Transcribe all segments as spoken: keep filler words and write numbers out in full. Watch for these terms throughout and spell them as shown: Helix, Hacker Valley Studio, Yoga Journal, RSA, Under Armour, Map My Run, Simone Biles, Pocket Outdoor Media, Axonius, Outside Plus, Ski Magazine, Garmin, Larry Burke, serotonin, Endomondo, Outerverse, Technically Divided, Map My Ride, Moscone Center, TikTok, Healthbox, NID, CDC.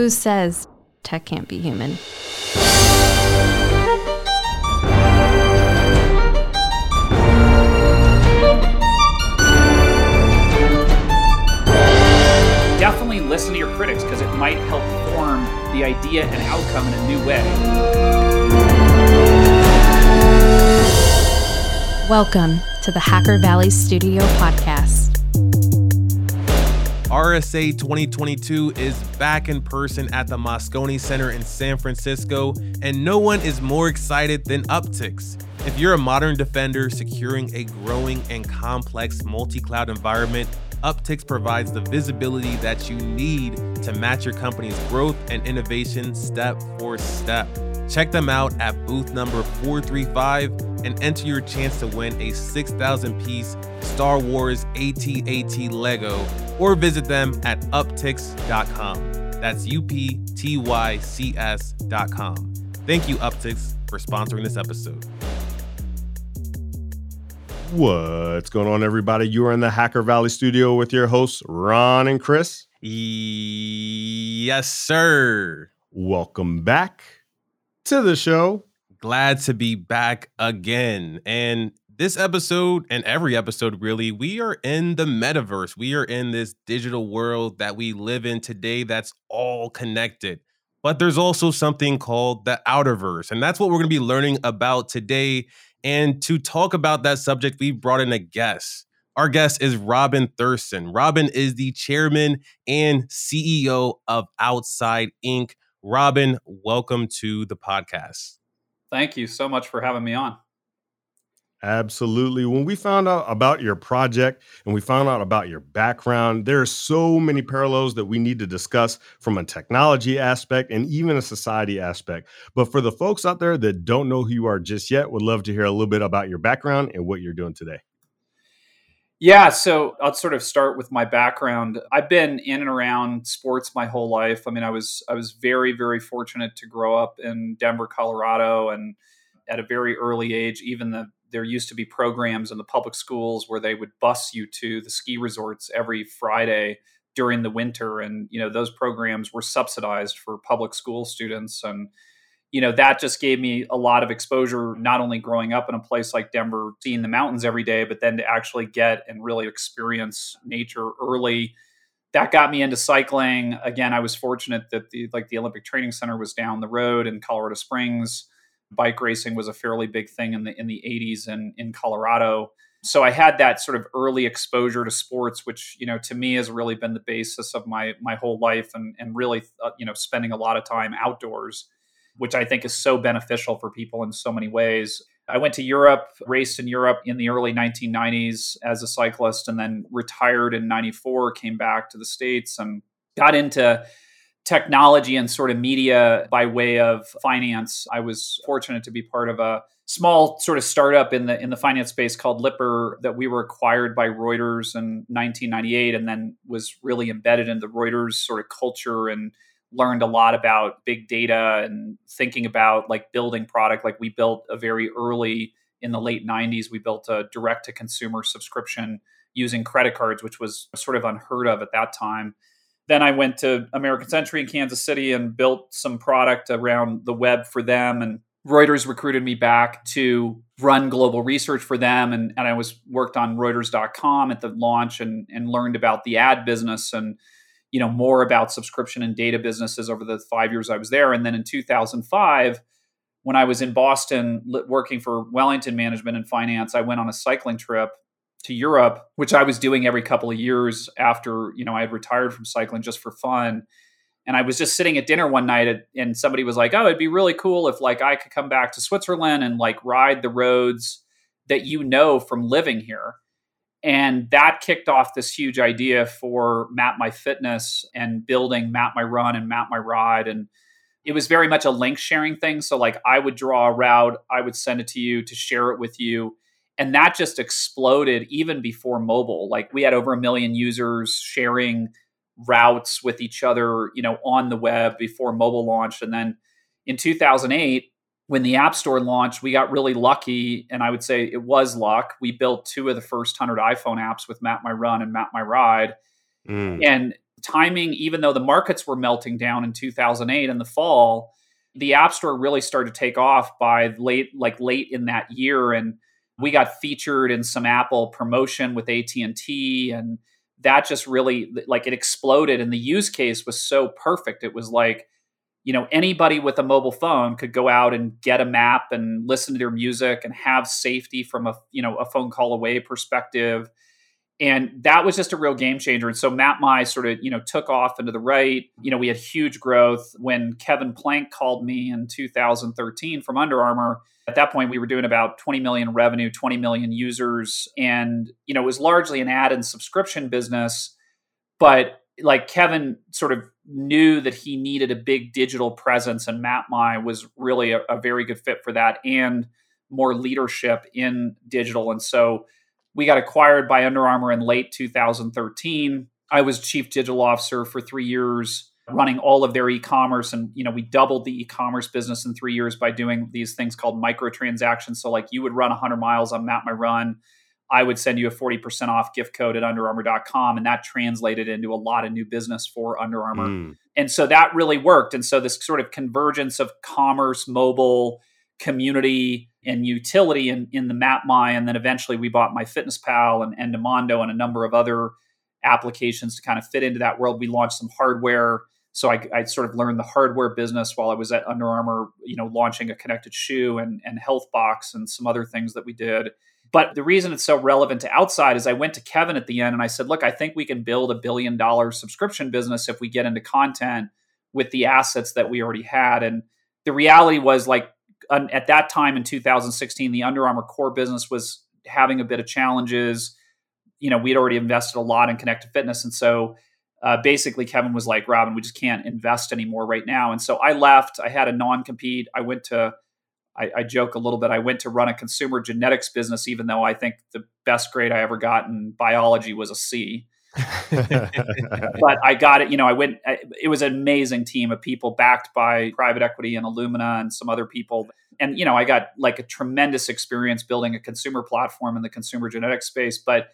Who says tech can't be human? Definitely listen to your critics because it might help form the idea and outcome in a new way. Welcome to the Hacker Valley Studio podcast. R S A twenty twenty-two is back in person at the Moscone Center in San Francisco, and no one is more excited than Uptycs. If you're a modern defender securing a growing and complex multi-cloud environment, Uptycs provides the visibility that you need to match your company's growth and innovation step for step. Check them out at booth number four thirty-five and enter your chance to win a six thousand piece Star Wars A T A T Lego, or visit them at uptycs dot com. That's U P T Y C S dot com. Thank you, Uptycs, for sponsoring this episode. What's going on, everybody? You are in the Hacker Valley Studio with your hosts, Ron and Chris. Yes, sir. Welcome back to the show. Glad to be back again. And this episode, and every episode really, we are in the metaverse. We are in this digital world that we live in today that's all connected. But there's also something called the Outerverse, and that's what we're going to be learning about today. And to talk about that subject, we brought in a guest. Our guest is Robin Thurston. Robin is the chairman and C E O of Outside Incorporated. Robin, welcome to the podcast. Thank you so much for having me on. Absolutely. When we found out about your project and we found out about your background, there are so many parallels that we need to discuss from a technology aspect and even a society aspect. But for the folks out there that don't know who you are just yet, would love to hear a little bit about your background and what you're doing today. Yeah, so I'll sort of start with my background. I've been in and around sports my whole life. I mean, I was I was very, very fortunate to grow up in Denver, Colorado, and at a very early age, even the there used to be programs in the public schools where they would bus you to the ski resorts every Friday during the winter. And, you know, those programs were subsidized for public school students. And, you know, that just gave me a lot of exposure, not only growing up in a place like Denver, seeing the mountains every day, but then to actually get and really experience nature early. That got me into cycling. Again, I was fortunate that the, like the Olympic Training Center was down the road in Colorado Springs. Bike racing was a fairly big thing in the in the eighties and in Colorado. So I had that sort of early exposure to sports, which, you know, to me has really been the basis of my my whole life, and and really, uh, you know, spending a lot of time outdoors, which I think is so beneficial for people in so many ways. I went to Europe, raced in Europe in the early nineteen nineties as a cyclist, and then retired in ninety-four, came back to the States and got into technology and sort of media by way of finance. I was fortunate to be part of a small sort of startup in the in the finance space called Lipper that we were acquired by Reuters in nineteen ninety-eight, and then was really embedded in the Reuters sort of culture and learned a lot about big data and thinking about like building product. Like we built a very early in the late nineties, we built a direct to consumer subscription using credit cards, which was sort of unheard of at that time. Then I went to American Century in Kansas City and built some product around the web for them. And Reuters recruited me back to run global research for them. And, and I was worked on Reuters dot com at the launch and, and learned about the ad business and, you know, more about subscription and data businesses over the five years I was there. And then in two thousand five, when I was in Boston working for Wellington Management and Finance, I went on a cycling trip to Europe, which I was doing every couple of years after, you know, I had retired from cycling just for fun. And I was just sitting at dinner one night at, and somebody was like, oh, it'd be really cool if like I could come back to Switzerland and like ride the roads that you know from living here. And that kicked off this huge idea for Map My Fitness and building Map My Run and Map My Ride. And it was very much a link sharing thing. So like I would draw a route, I would send it to you to share it with you. And that just exploded even before mobile. Like we had over a million users sharing routes with each other, you know, on the web before mobile launched. And then in two thousand eight, when the App Store launched, we got really lucky. And I would say it was luck. We built two of the first one hundred iPhone apps with Map My Run and Map My Ride. Mm. And timing, even though the markets were melting down in two thousand eight in the fall, the App Store really started to take off by late, like late in that year. And we got featured in some Apple promotion with A T and T, and that just really, like, it exploded. And the use case was so perfect. It was like, you know, anybody with a mobile phone could go out and get a map and listen to their music and have safety from a, you know, a phone call away perspective. And that was just a real game changer. And so Map My sort of, you know, took off into the right. You know, we had huge growth. When Kevin Plank called me in two thousand thirteen from Under Armour, at that point, we were doing about twenty million revenue, twenty million users. And, you know, it was largely an ad and subscription business. But like Kevin sort of knew that he needed a big digital presence, and Map My was really a, a very good fit for that, and more leadership in digital. And so we got acquired by Under Armour in late two thousand thirteen. I was chief digital officer for three years, running all of their e-commerce. And, you know, we doubled the e-commerce business in three years by doing these things called microtransactions. So like you would run one hundred miles on Map My Run, I would send you a forty percent off gift code at under armour dot com. And that translated into a lot of new business for Under Armour. Mm. And so that really worked. And so this sort of convergence of commerce, mobile, community, and utility in, in the Map My, and then eventually we bought MyFitnessPal and Endomondo and a number of other applications to kind of fit into that world. We launched some hardware. So I, I sort of learned the hardware business while I was at Under Armour, you know, launching a connected shoe and, and Healthbox and some other things that we did. But the reason it's so relevant to Outside is I went to Kevin at the end and I said, look, I think we can build a billion dollar subscription business if we get into content with the assets that we already had. And the reality was, like, at that time in two thousand sixteen, the Under Armour core business was having a bit of challenges. You know, we'd already invested a lot in connected fitness. And so uh, basically Kevin was like, Robin, we just can't invest anymore right now. And so I left, I had a non-compete. I went to, I, I joke a little bit, I went to run a consumer genetics business, even though I think the best grade I ever got in biology was a C. But I got it. You know, I went, it was an amazing team of people backed by private equity and Illumina and some other people. And, you know, I got like a tremendous experience building a consumer platform in the consumer genetics space, but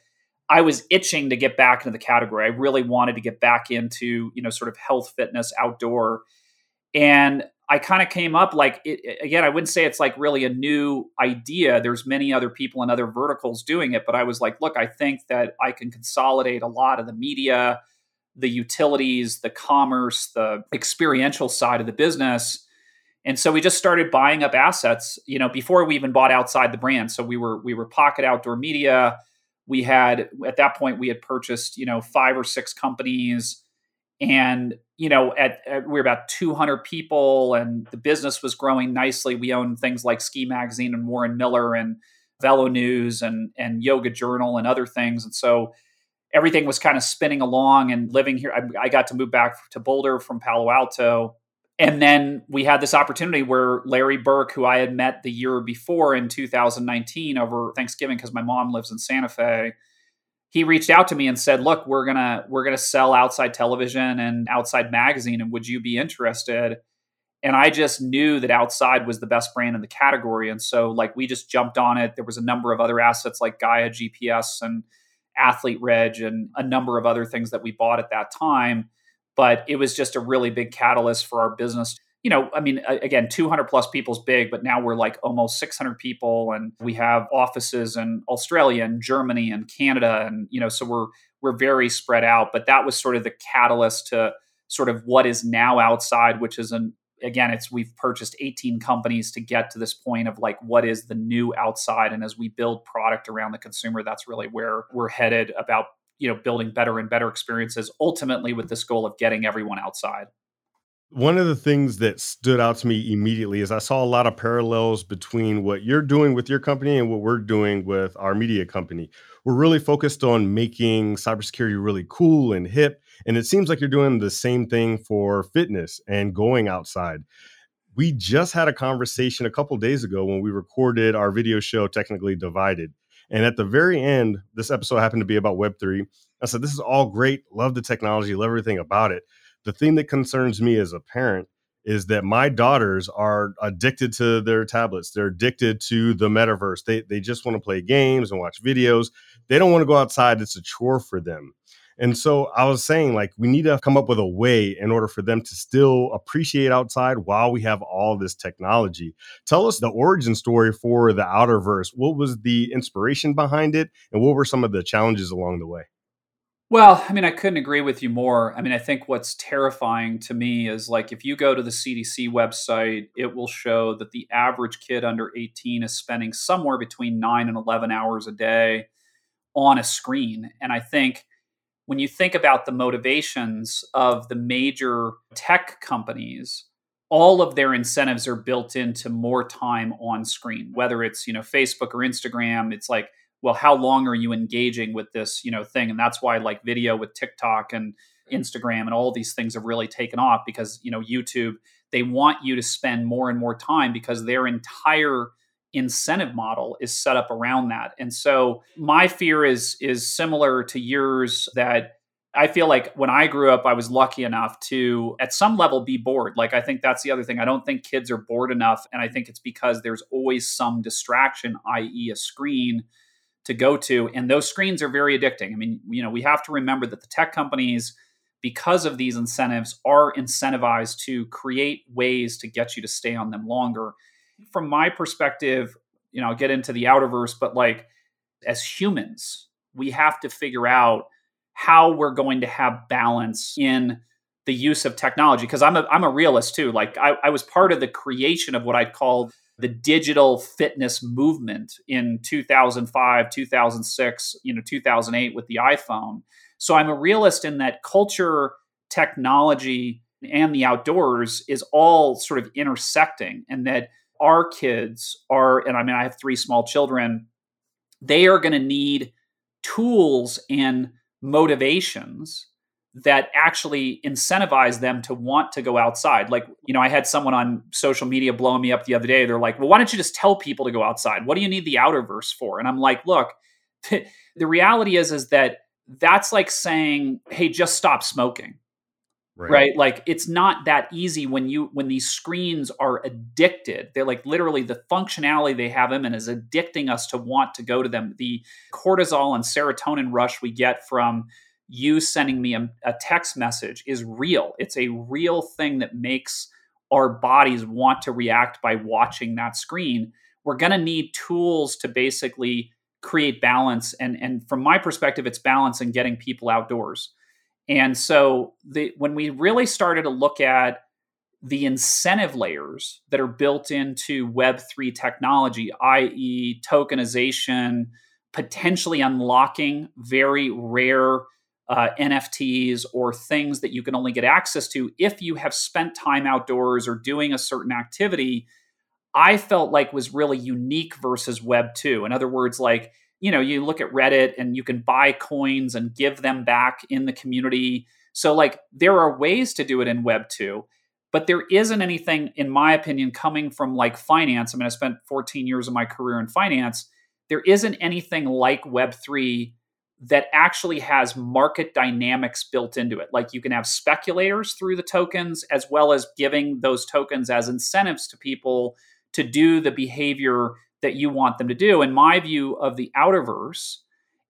I was itching to get back into the category. I really wanted to get back into, you know, sort of health, fitness, outdoor. And I kind of came up like, it, again, I wouldn't say it's like really a new idea. There's many other people in other verticals doing it, but I was like, look, I think that I can consolidate a lot of the media, the utilities, the commerce, the experiential side of the business. And so we just started buying up assets, you know, before we even bought Outside the brand. So we were, we were Pocket Outdoor Media. We had, at that point, we had purchased, you know, five or six companies. And, you know, at, at we were about two hundred people and the business was growing nicely. We owned things like Ski Magazine and Warren Miller and Velo News and, and Yoga Journal and other things. And so everything was kind of spinning along and living here. I, I got to move back to Boulder from Palo Alto. And then we had this opportunity where Larry Burke, who I had met the year before in two thousand nineteen over Thanksgiving, because my mom lives in Santa Fe, he reached out to me and said, look, we're going to we're going to sell Outside Television and Outside Magazine. And would you be interested? And I just knew that Outside was the best brand in the category. And so like we just jumped on it. There was a number of other assets like Gaia G P S and Athlete Ridge and a number of other things that we bought at that time. But it was just a really big catalyst for our business. You know, I mean, again, two hundred plus people is big, but now we're like almost six hundred people, and we have offices in Australia and Germany and Canada, and you know, so we're we're very spread out. But that was sort of the catalyst to sort of what is now Outside, which is an again, it's we've purchased eighteen companies to get to this point of like what is the new Outside, and as we build product around the consumer, that's really where we're headed about you know building better and better experiences, ultimately with this goal of getting everyone outside. One of the things that stood out to me immediately is I saw a lot of parallels between what you're doing with your company and what we're doing with our media company. We're really focused on making cybersecurity really cool and hip, and it seems like you're doing the same thing for fitness and going outside. We just had a conversation a couple days ago when we recorded our video show, Technically Divided. And at the very end, this episode happened to be about web three. I said, this is all great. Love the technology. Love everything about it. The thing that concerns me as a parent is that my daughters are addicted to their tablets. They're addicted to the metaverse. They, they just want to play games and watch videos. They don't want to go outside. It's a chore for them. And so I was saying, like, we need to come up with a way in order for them to still appreciate outside while we have all this technology. Tell us the origin story for the Outerverse. What was the inspiration behind it? And what were some of the challenges along the way? Well, I mean, I couldn't agree with you more. I mean, I think what's terrifying to me is, like, if you go to the C D C website, it will show that the average kid under eighteen is spending somewhere between nine and eleven hours a day on a screen. And I think when you think about the motivations of the major tech companies, all of their incentives are built into more time on screen, whether it's, you know, Facebook or Instagram. It's like, well, how long are you engaging with this, you know, thing? And that's why, like, video with TikTok and Instagram and all these things have really taken off, because, you know, YouTube, they want you to spend more and more time because their entire incentive model is set up around that. And so my fear is, is similar to yours, that I feel like when I grew up, I was lucky enough to, at some level, be bored. Like, I think that's the other thing. I don't think kids are bored enough. And I think it's because there's always some distraction, that is a screen to go to. And those screens are very addicting. I mean, you know, we have to remember that the tech companies, because of these incentives, are incentivized to create ways to get you to stay on them longer. From my perspective, you know, I'll get into the Outerverse, but, like, as humans, we have to figure out how we're going to have balance in the use of technology. Because I'm a, I'm a realist too. Like, I, I was part of the creation of what I'd called the digital fitness movement in two thousand five, two thousand six, you know, two thousand eight with the iPhone. So I'm a realist in that culture, technology, and the outdoors is all sort of intersecting, and that our kids are, and I mean, I have three small children, they are going to need tools and motivations that actually incentivize them to want to go outside. Like, you know, I had someone on social media blowing me up the other day. They're like, well, why don't you just tell people to go outside? What do you need the Outerverse for? And I'm like, look, the reality is, is that that's like saying, hey, just stop smoking, right? right? Like, it's not that easy when you, when these screens are addicted. They're like, literally the functionality they have them in is addicting us to want to go to them. The cortisol and serotonin rush we get from you sending me a, a text message is real. It's a real thing that makes our bodies want to react by watching that screen. We're going to need tools to basically create balance. And, and from my perspective, it's balance and getting people outdoors. And so the, when we really started to look at the incentive layers that are built into Web three technology, that is tokenization, potentially unlocking very rare Uh, N F Ts or things that you can only get access to if you have spent time outdoors or doing a certain activity, I felt like was really unique versus Web two. In other words, like, you know, you look at Reddit and you can buy coins and give them back in the community. So, like, there are ways to do it in Web two, but there isn't anything, in my opinion, coming from, like, finance. I mean, I spent fourteen years of my career in finance. There isn't anything like Web three that actually has market dynamics built into it. Like, you can have speculators through the tokens, as well as giving those tokens as incentives to people to do the behavior that you want them to do. And my view of the Outerverse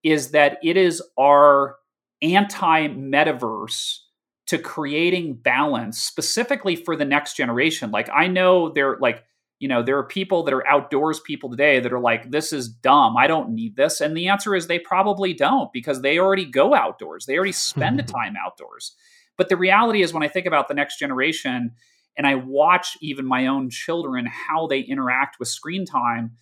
is that it is our anti-metaverse to creating balance specifically for the next generation. Like, I know they're like, you know, there are people that are outdoors people today that are like, this is dumb. I don't need this. And the answer is they probably don't, because they already go outdoors. They already spend the time outdoors. But the reality is, when I think about the next generation and I watch even my own children, how they interact with screen time,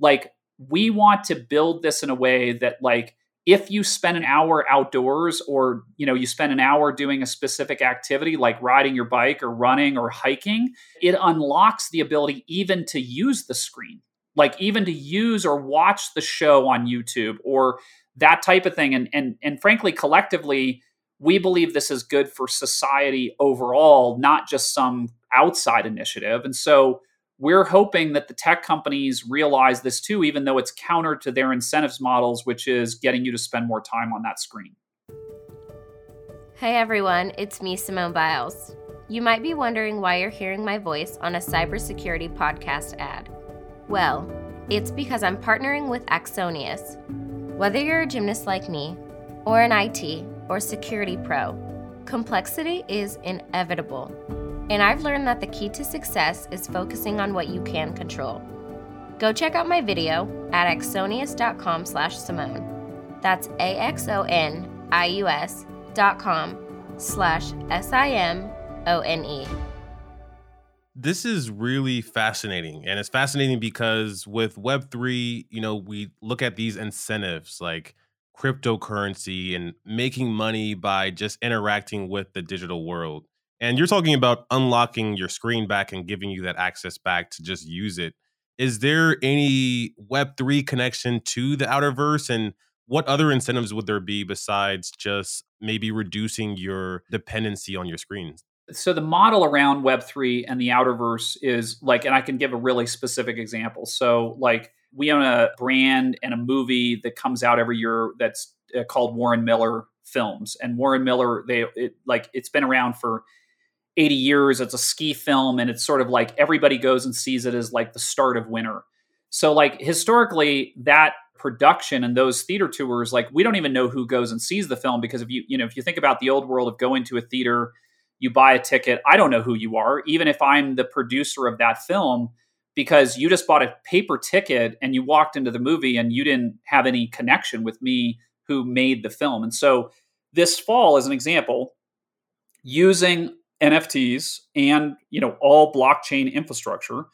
like, we want to build this in a way that, like, if you spend an hour outdoors, or, you know, you spend an hour doing a specific activity like riding your bike or running or hiking, it unlocks the ability even to use the screen, like even to use or watch the show on YouTube or that type of thing. And, and, and frankly, collectively, we believe this is good for society overall, not just some outside initiative. And so we're hoping that the tech companies realize this too, even though it's counter to their incentives models, which is getting you to spend more time on that screen. Hey everyone, it's me, Simone Biles. You might be wondering why you're hearing my voice on a cybersecurity podcast ad. Well, it's because I'm partnering with Axonius. Whether you're a gymnast like me or in I T, or security pro. Complexity is inevitable. And I've learned that the key to success is focusing on what you can control. Go check out my video at axonius.com slash Simone. That's A-X-O-N-I-U-S dot com slash S-I-M-O-N-E. This is really fascinating. And it's fascinating because with Web three, you know, we look at these incentives like cryptocurrency and making money by just interacting with the digital world. And you're talking about unlocking your screen back and giving you that access back to just use it. Is there any Web three connection to the Outerverse? And what other incentives would there be besides just maybe reducing your dependency on your screens? So the model around Web three and the Outerverse is like, and I can give a really specific example. So like we own a brand and a movie that comes out every year that's called Warren Miller Films. And Warren Miller, they it, like it's been around for eighty years. It's a ski film, and it's sort of like everybody goes and sees it as like the start of winter. So like historically, that production and those theater tours, like we don't even know who goes and sees the film, because if you you know if you think about the old world of going to a theater, you buy a ticket. I don't know who you are, even if I'm the producer of that film, because you just bought a paper ticket and you walked into the movie and you didn't have any connection with me who made the film. And so this fall, as an example, using N F Ts and, you know, all blockchain infrastructure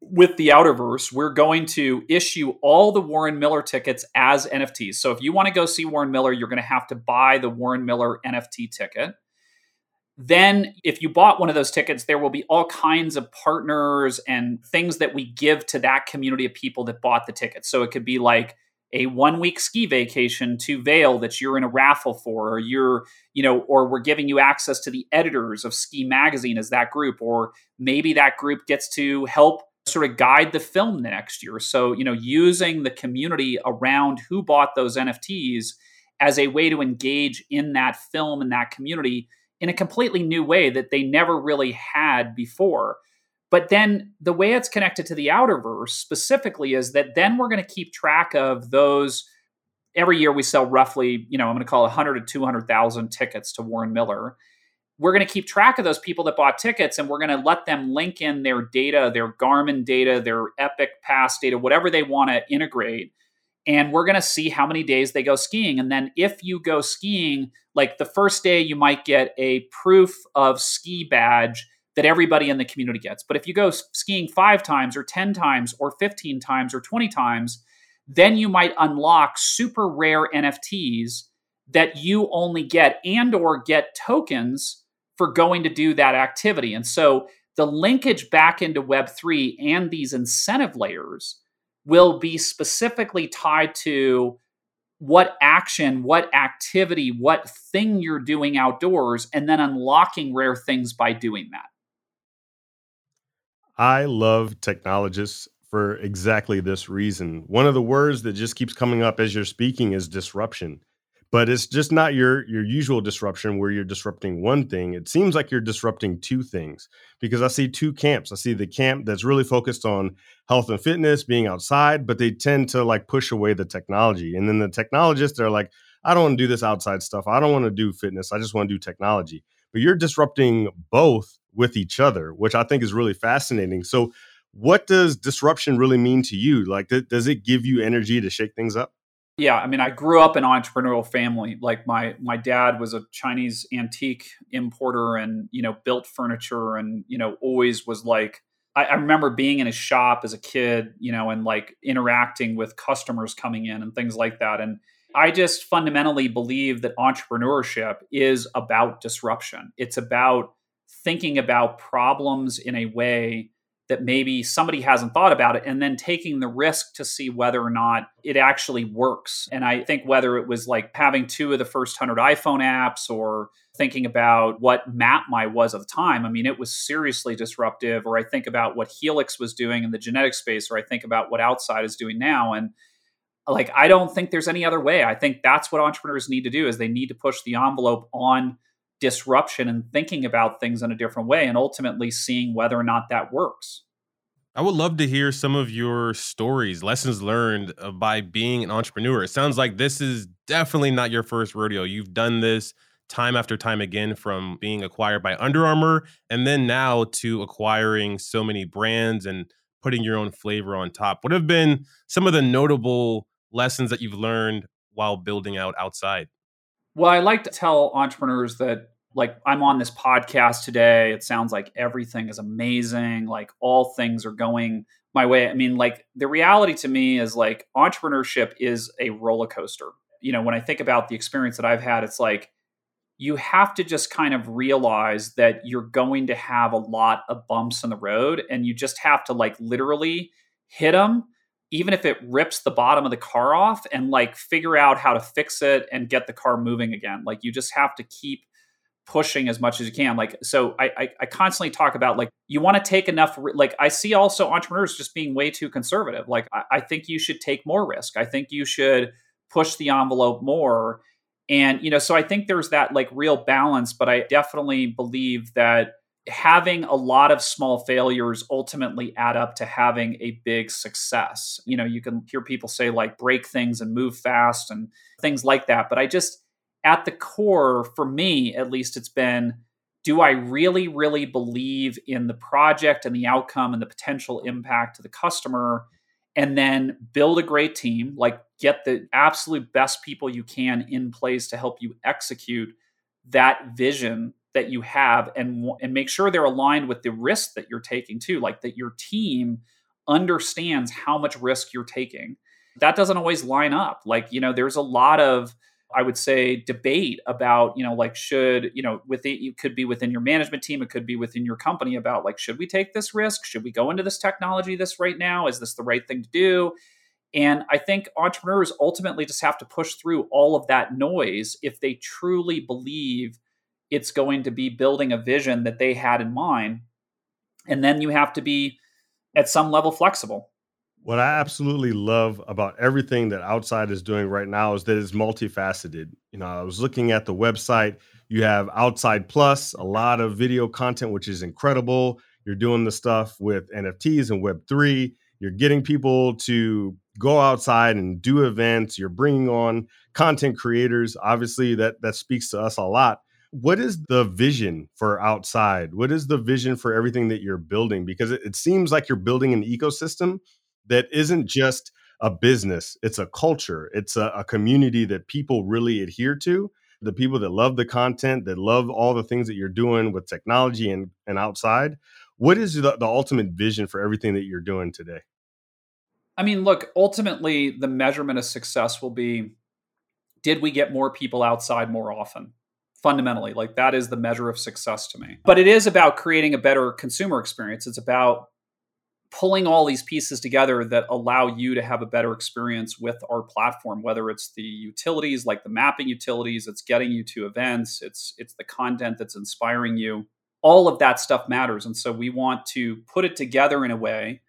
with the Outerverse, we're going to issue all the Warren Miller tickets as N F Ts. So if you want to go see Warren Miller, you're going to have to buy the Warren Miller N F T ticket. Then if you bought one of those tickets, there will be all kinds of partners and things that we give to that community of people that bought the tickets. So it could be like a one-week ski vacation to Vail that you're in a raffle for, or you're, you know, or we're giving you access to the editors of Ski Magazine as that group, or maybe that group gets to help sort of guide the film the next year. So, you know, using the community around who bought those N F Ts as a way to engage in that film and that community in a completely new way that they never really had before. But then the way it's connected to the Outerverse specifically is that then we're going to keep track of those. Every year we sell roughly, you know, I'm going to call it one hundred to two hundred thousand tickets to Warren Miller. We're going to keep track of those people that bought tickets, and we're going to let them link in their data, their Garmin data, their Epic Pass data, whatever they want to integrate. And we're going to see how many days they go skiing. And then if you go skiing, like the first day, you might get a proof of ski badge that everybody in the community gets. But if you go skiing five times or ten times or fifteen times or twenty times, then you might unlock super rare N F Ts that you only get, and or get tokens for going to do that activity. And so the linkage back into Web three and these incentive layers will be specifically tied to what action, what activity, what thing you're doing outdoors, and then unlocking rare things by doing that. I love technologists for exactly this reason. One of the words that just keeps coming up as you're speaking is disruption, but it's just not your, your usual disruption where you're disrupting one thing. It seems like you're disrupting two things, because I see two camps. I see the camp that's really focused on health and fitness, being outside, but they tend to like push away the technology. And then the technologists are like, I don't want to do this outside stuff. I don't want to do fitness. I just want to do technology. But you're disrupting both with each other, which I think is really fascinating. So what does disruption really mean to you? Like, th- does it give you energy to shake things up? Yeah. I mean, I grew up in an entrepreneurial family. Like my, my dad was a Chinese antique importer and, you know, built furniture and, you know, always was like, I, I remember being in his shop as a kid, you know, and like interacting with customers coming in and things like that. And I just fundamentally believe that entrepreneurship is about disruption. It's about thinking about problems in a way that maybe somebody hasn't thought about it, and then taking the risk to see whether or not it actually works. And I think whether it was like having two of the first one hundred iPhone apps, or thinking about what Map My was at the time, I mean, it was seriously disruptive. Or I think about what Helix was doing in the genetic space, or I think about what Outside is doing now. And like, I don't think there's any other way. I think that's what entrepreneurs need to do, is they need to push the envelope on disruption and thinking about things in a different way, and ultimately seeing whether or not that works. I would love to hear some of your stories, lessons learned by being an entrepreneur. It sounds like this is definitely not your first rodeo. You've done this time after time again, from being acquired by Under Armour and then now to acquiring so many brands and putting your own flavor on top. What have been some of the notable lessons that you've learned while building out Outside? Well, I like to tell entrepreneurs that, like, I'm on this podcast today. It sounds like everything is amazing. Like, all things are going my way. I mean, like, the reality to me is, like, entrepreneurship is a roller coaster. You know, when I think about the experience that I've had, it's like, you have to just kind of realize that you're going to have a lot of bumps in the road, and you just have to, like, literally hit them, even if it rips the bottom of the car off, and, like, figure out how to fix it and get the car moving again. Like, you just have to keep pushing as much as you can. Like, so I, I, I constantly talk about, like, you want to take enough, like, I see also entrepreneurs just being way too conservative. Like, I, I think you should take more risk. I think you should push the envelope more. And, you know, so I think there's that, like, real balance, but I definitely believe that having a lot of small failures ultimately add up to having a big success. You know, you can hear people say, like, break things and move fast and things like that. But I just, at the core, for me, at least, it's been, do I really, really believe in the project and the outcome and the potential impact to the customer? And then build a great team, like, get the absolute best people you can in place to help you execute that vision that you have, and, and make sure they're aligned with the risk that you're taking too, like, that your team understands how much risk you're taking. That doesn't always line up. Like, you know, there's a lot of, I would say, debate about, you know, like, should, you know, with it, it could be within your management team, it could be within your company about, like, should we take this risk? Should we go into this technology this right now? Is this the right thing to do? And I think entrepreneurs ultimately just have to push through all of that noise if they truly believe it's going to be building a vision that they had in mind. And then you have to be, at some level, flexible. What I absolutely love about everything that Outside is doing right now is that it's multifaceted. You know, I was looking at the website. You have Outside Plus, a lot of video content, which is incredible. You're doing the stuff with N F Ts and Web three. You're getting people to go outside and do events. You're bringing on content creators. Obviously, that, that speaks to us a lot. What is the vision for Outside? What is the vision for everything that you're building? Because it, it seems like you're building an ecosystem that isn't just a business, it's a culture, it's a, a community that people really adhere to, the people that love the content, that love all the things that you're doing with technology and, and outside. What is the, the ultimate vision for everything that you're doing today? I mean, look, ultimately, the measurement of success will be, did we get more people outside more often? Fundamentally, like, that is the measure of success to me. But it is about creating a better consumer experience. It's about pulling all these pieces together that allow you to have a better experience with our platform, whether it's the utilities, like the mapping utilities, it's getting you to events, it's it's the content that's inspiring you. All of that stuff matters. And so we want to put it together in a way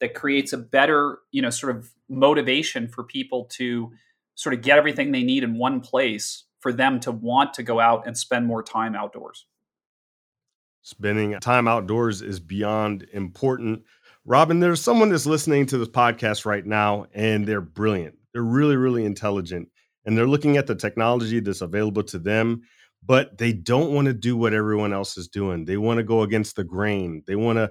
that creates a better, you know, sort of motivation for people to sort of get everything they need in one place for them to want to go out and spend more time outdoors. Spending time outdoors is beyond important. Robin, there's someone that's listening to this podcast right now, and they're brilliant. They're really, really intelligent, and they're looking at the technology that's available to them, but they don't want to do what everyone else is doing. They want to go against the grain. They want to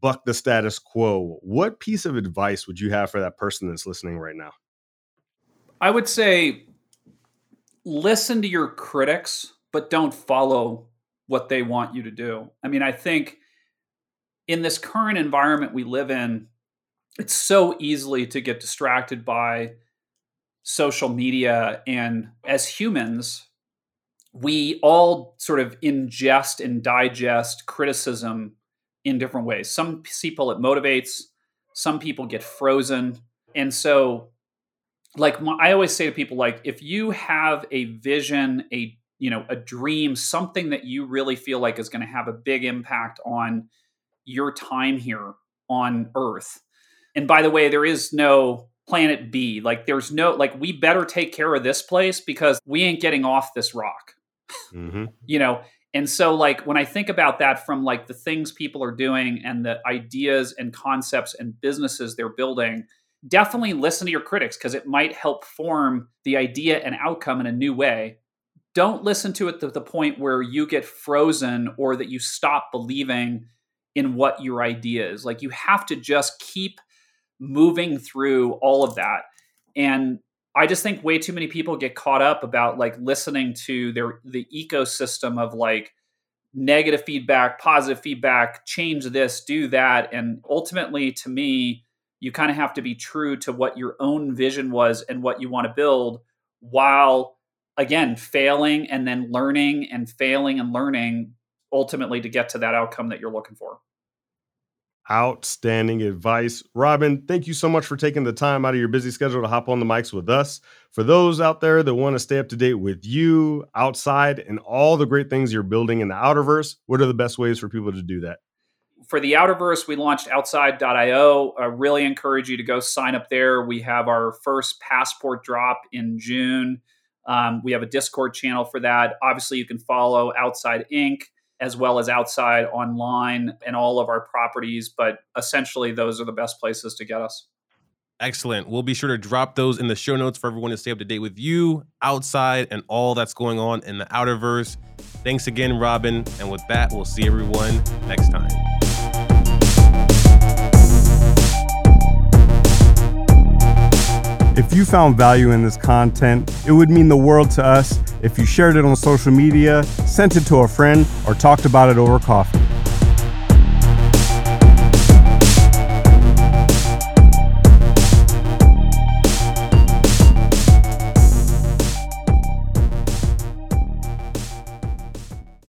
buck the status quo. What piece of advice would you have for that person that's listening right now? I would say, listen to your critics, but don't follow what they want you to do. I mean, I think in this current environment we live in, it's so easy to get distracted by social media. And as humans, we all sort of ingest and digest criticism in different ways. Some people it motivates, some people get frozen. And so, like, I always say to people, like, if you have a vision, a, you know, a dream, something that you really feel like is going to have a big impact on your time here on Earth. And by the way, there is no planet B. Like, there's no, like, we better take care of this place because we ain't getting off this rock. Mm-hmm. You know, And so like when I think about that from like the things people are doing and the ideas and concepts and businesses they're building, definitely listen to your critics because it might help form the idea and outcome in a new way. Don't listen to it to the point where you get frozen or that you stop believing in what your idea is. Like you have to just keep moving through all of that. And I just think way too many people get caught up about like listening to their the ecosystem of like negative feedback, positive feedback, change this, do that. And ultimately, to me, you kind of have to be true to what your own vision was and what you want to build while, again, failing and then learning and failing and learning ultimately to get to that outcome that you're looking for. Outstanding advice. Robin, thank you so much for taking the time out of your busy schedule to hop on the mics with us. For those out there that want to stay up to date with you, Outside, and all the great things you're building in the Outerverse, what are the best ways for people to do that? For the Outerverse, we launched outside dot io. I really encourage you to go sign up there. We have our first passport drop in June. Um, we have a Discord channel for that. Obviously, you can follow Outside Incorporated, as well as Outside Online and all of our properties. But essentially, those are the best places to get us. Excellent. We'll be sure to drop those in the show notes for everyone to stay up to date with you, Outside, and all that's going on in the Outerverse. Thanks again, Robin. And with that, we'll see everyone next time. If you found value in this content, it would mean the world to us if you shared it on social media, sent it to a friend, or talked about it over coffee.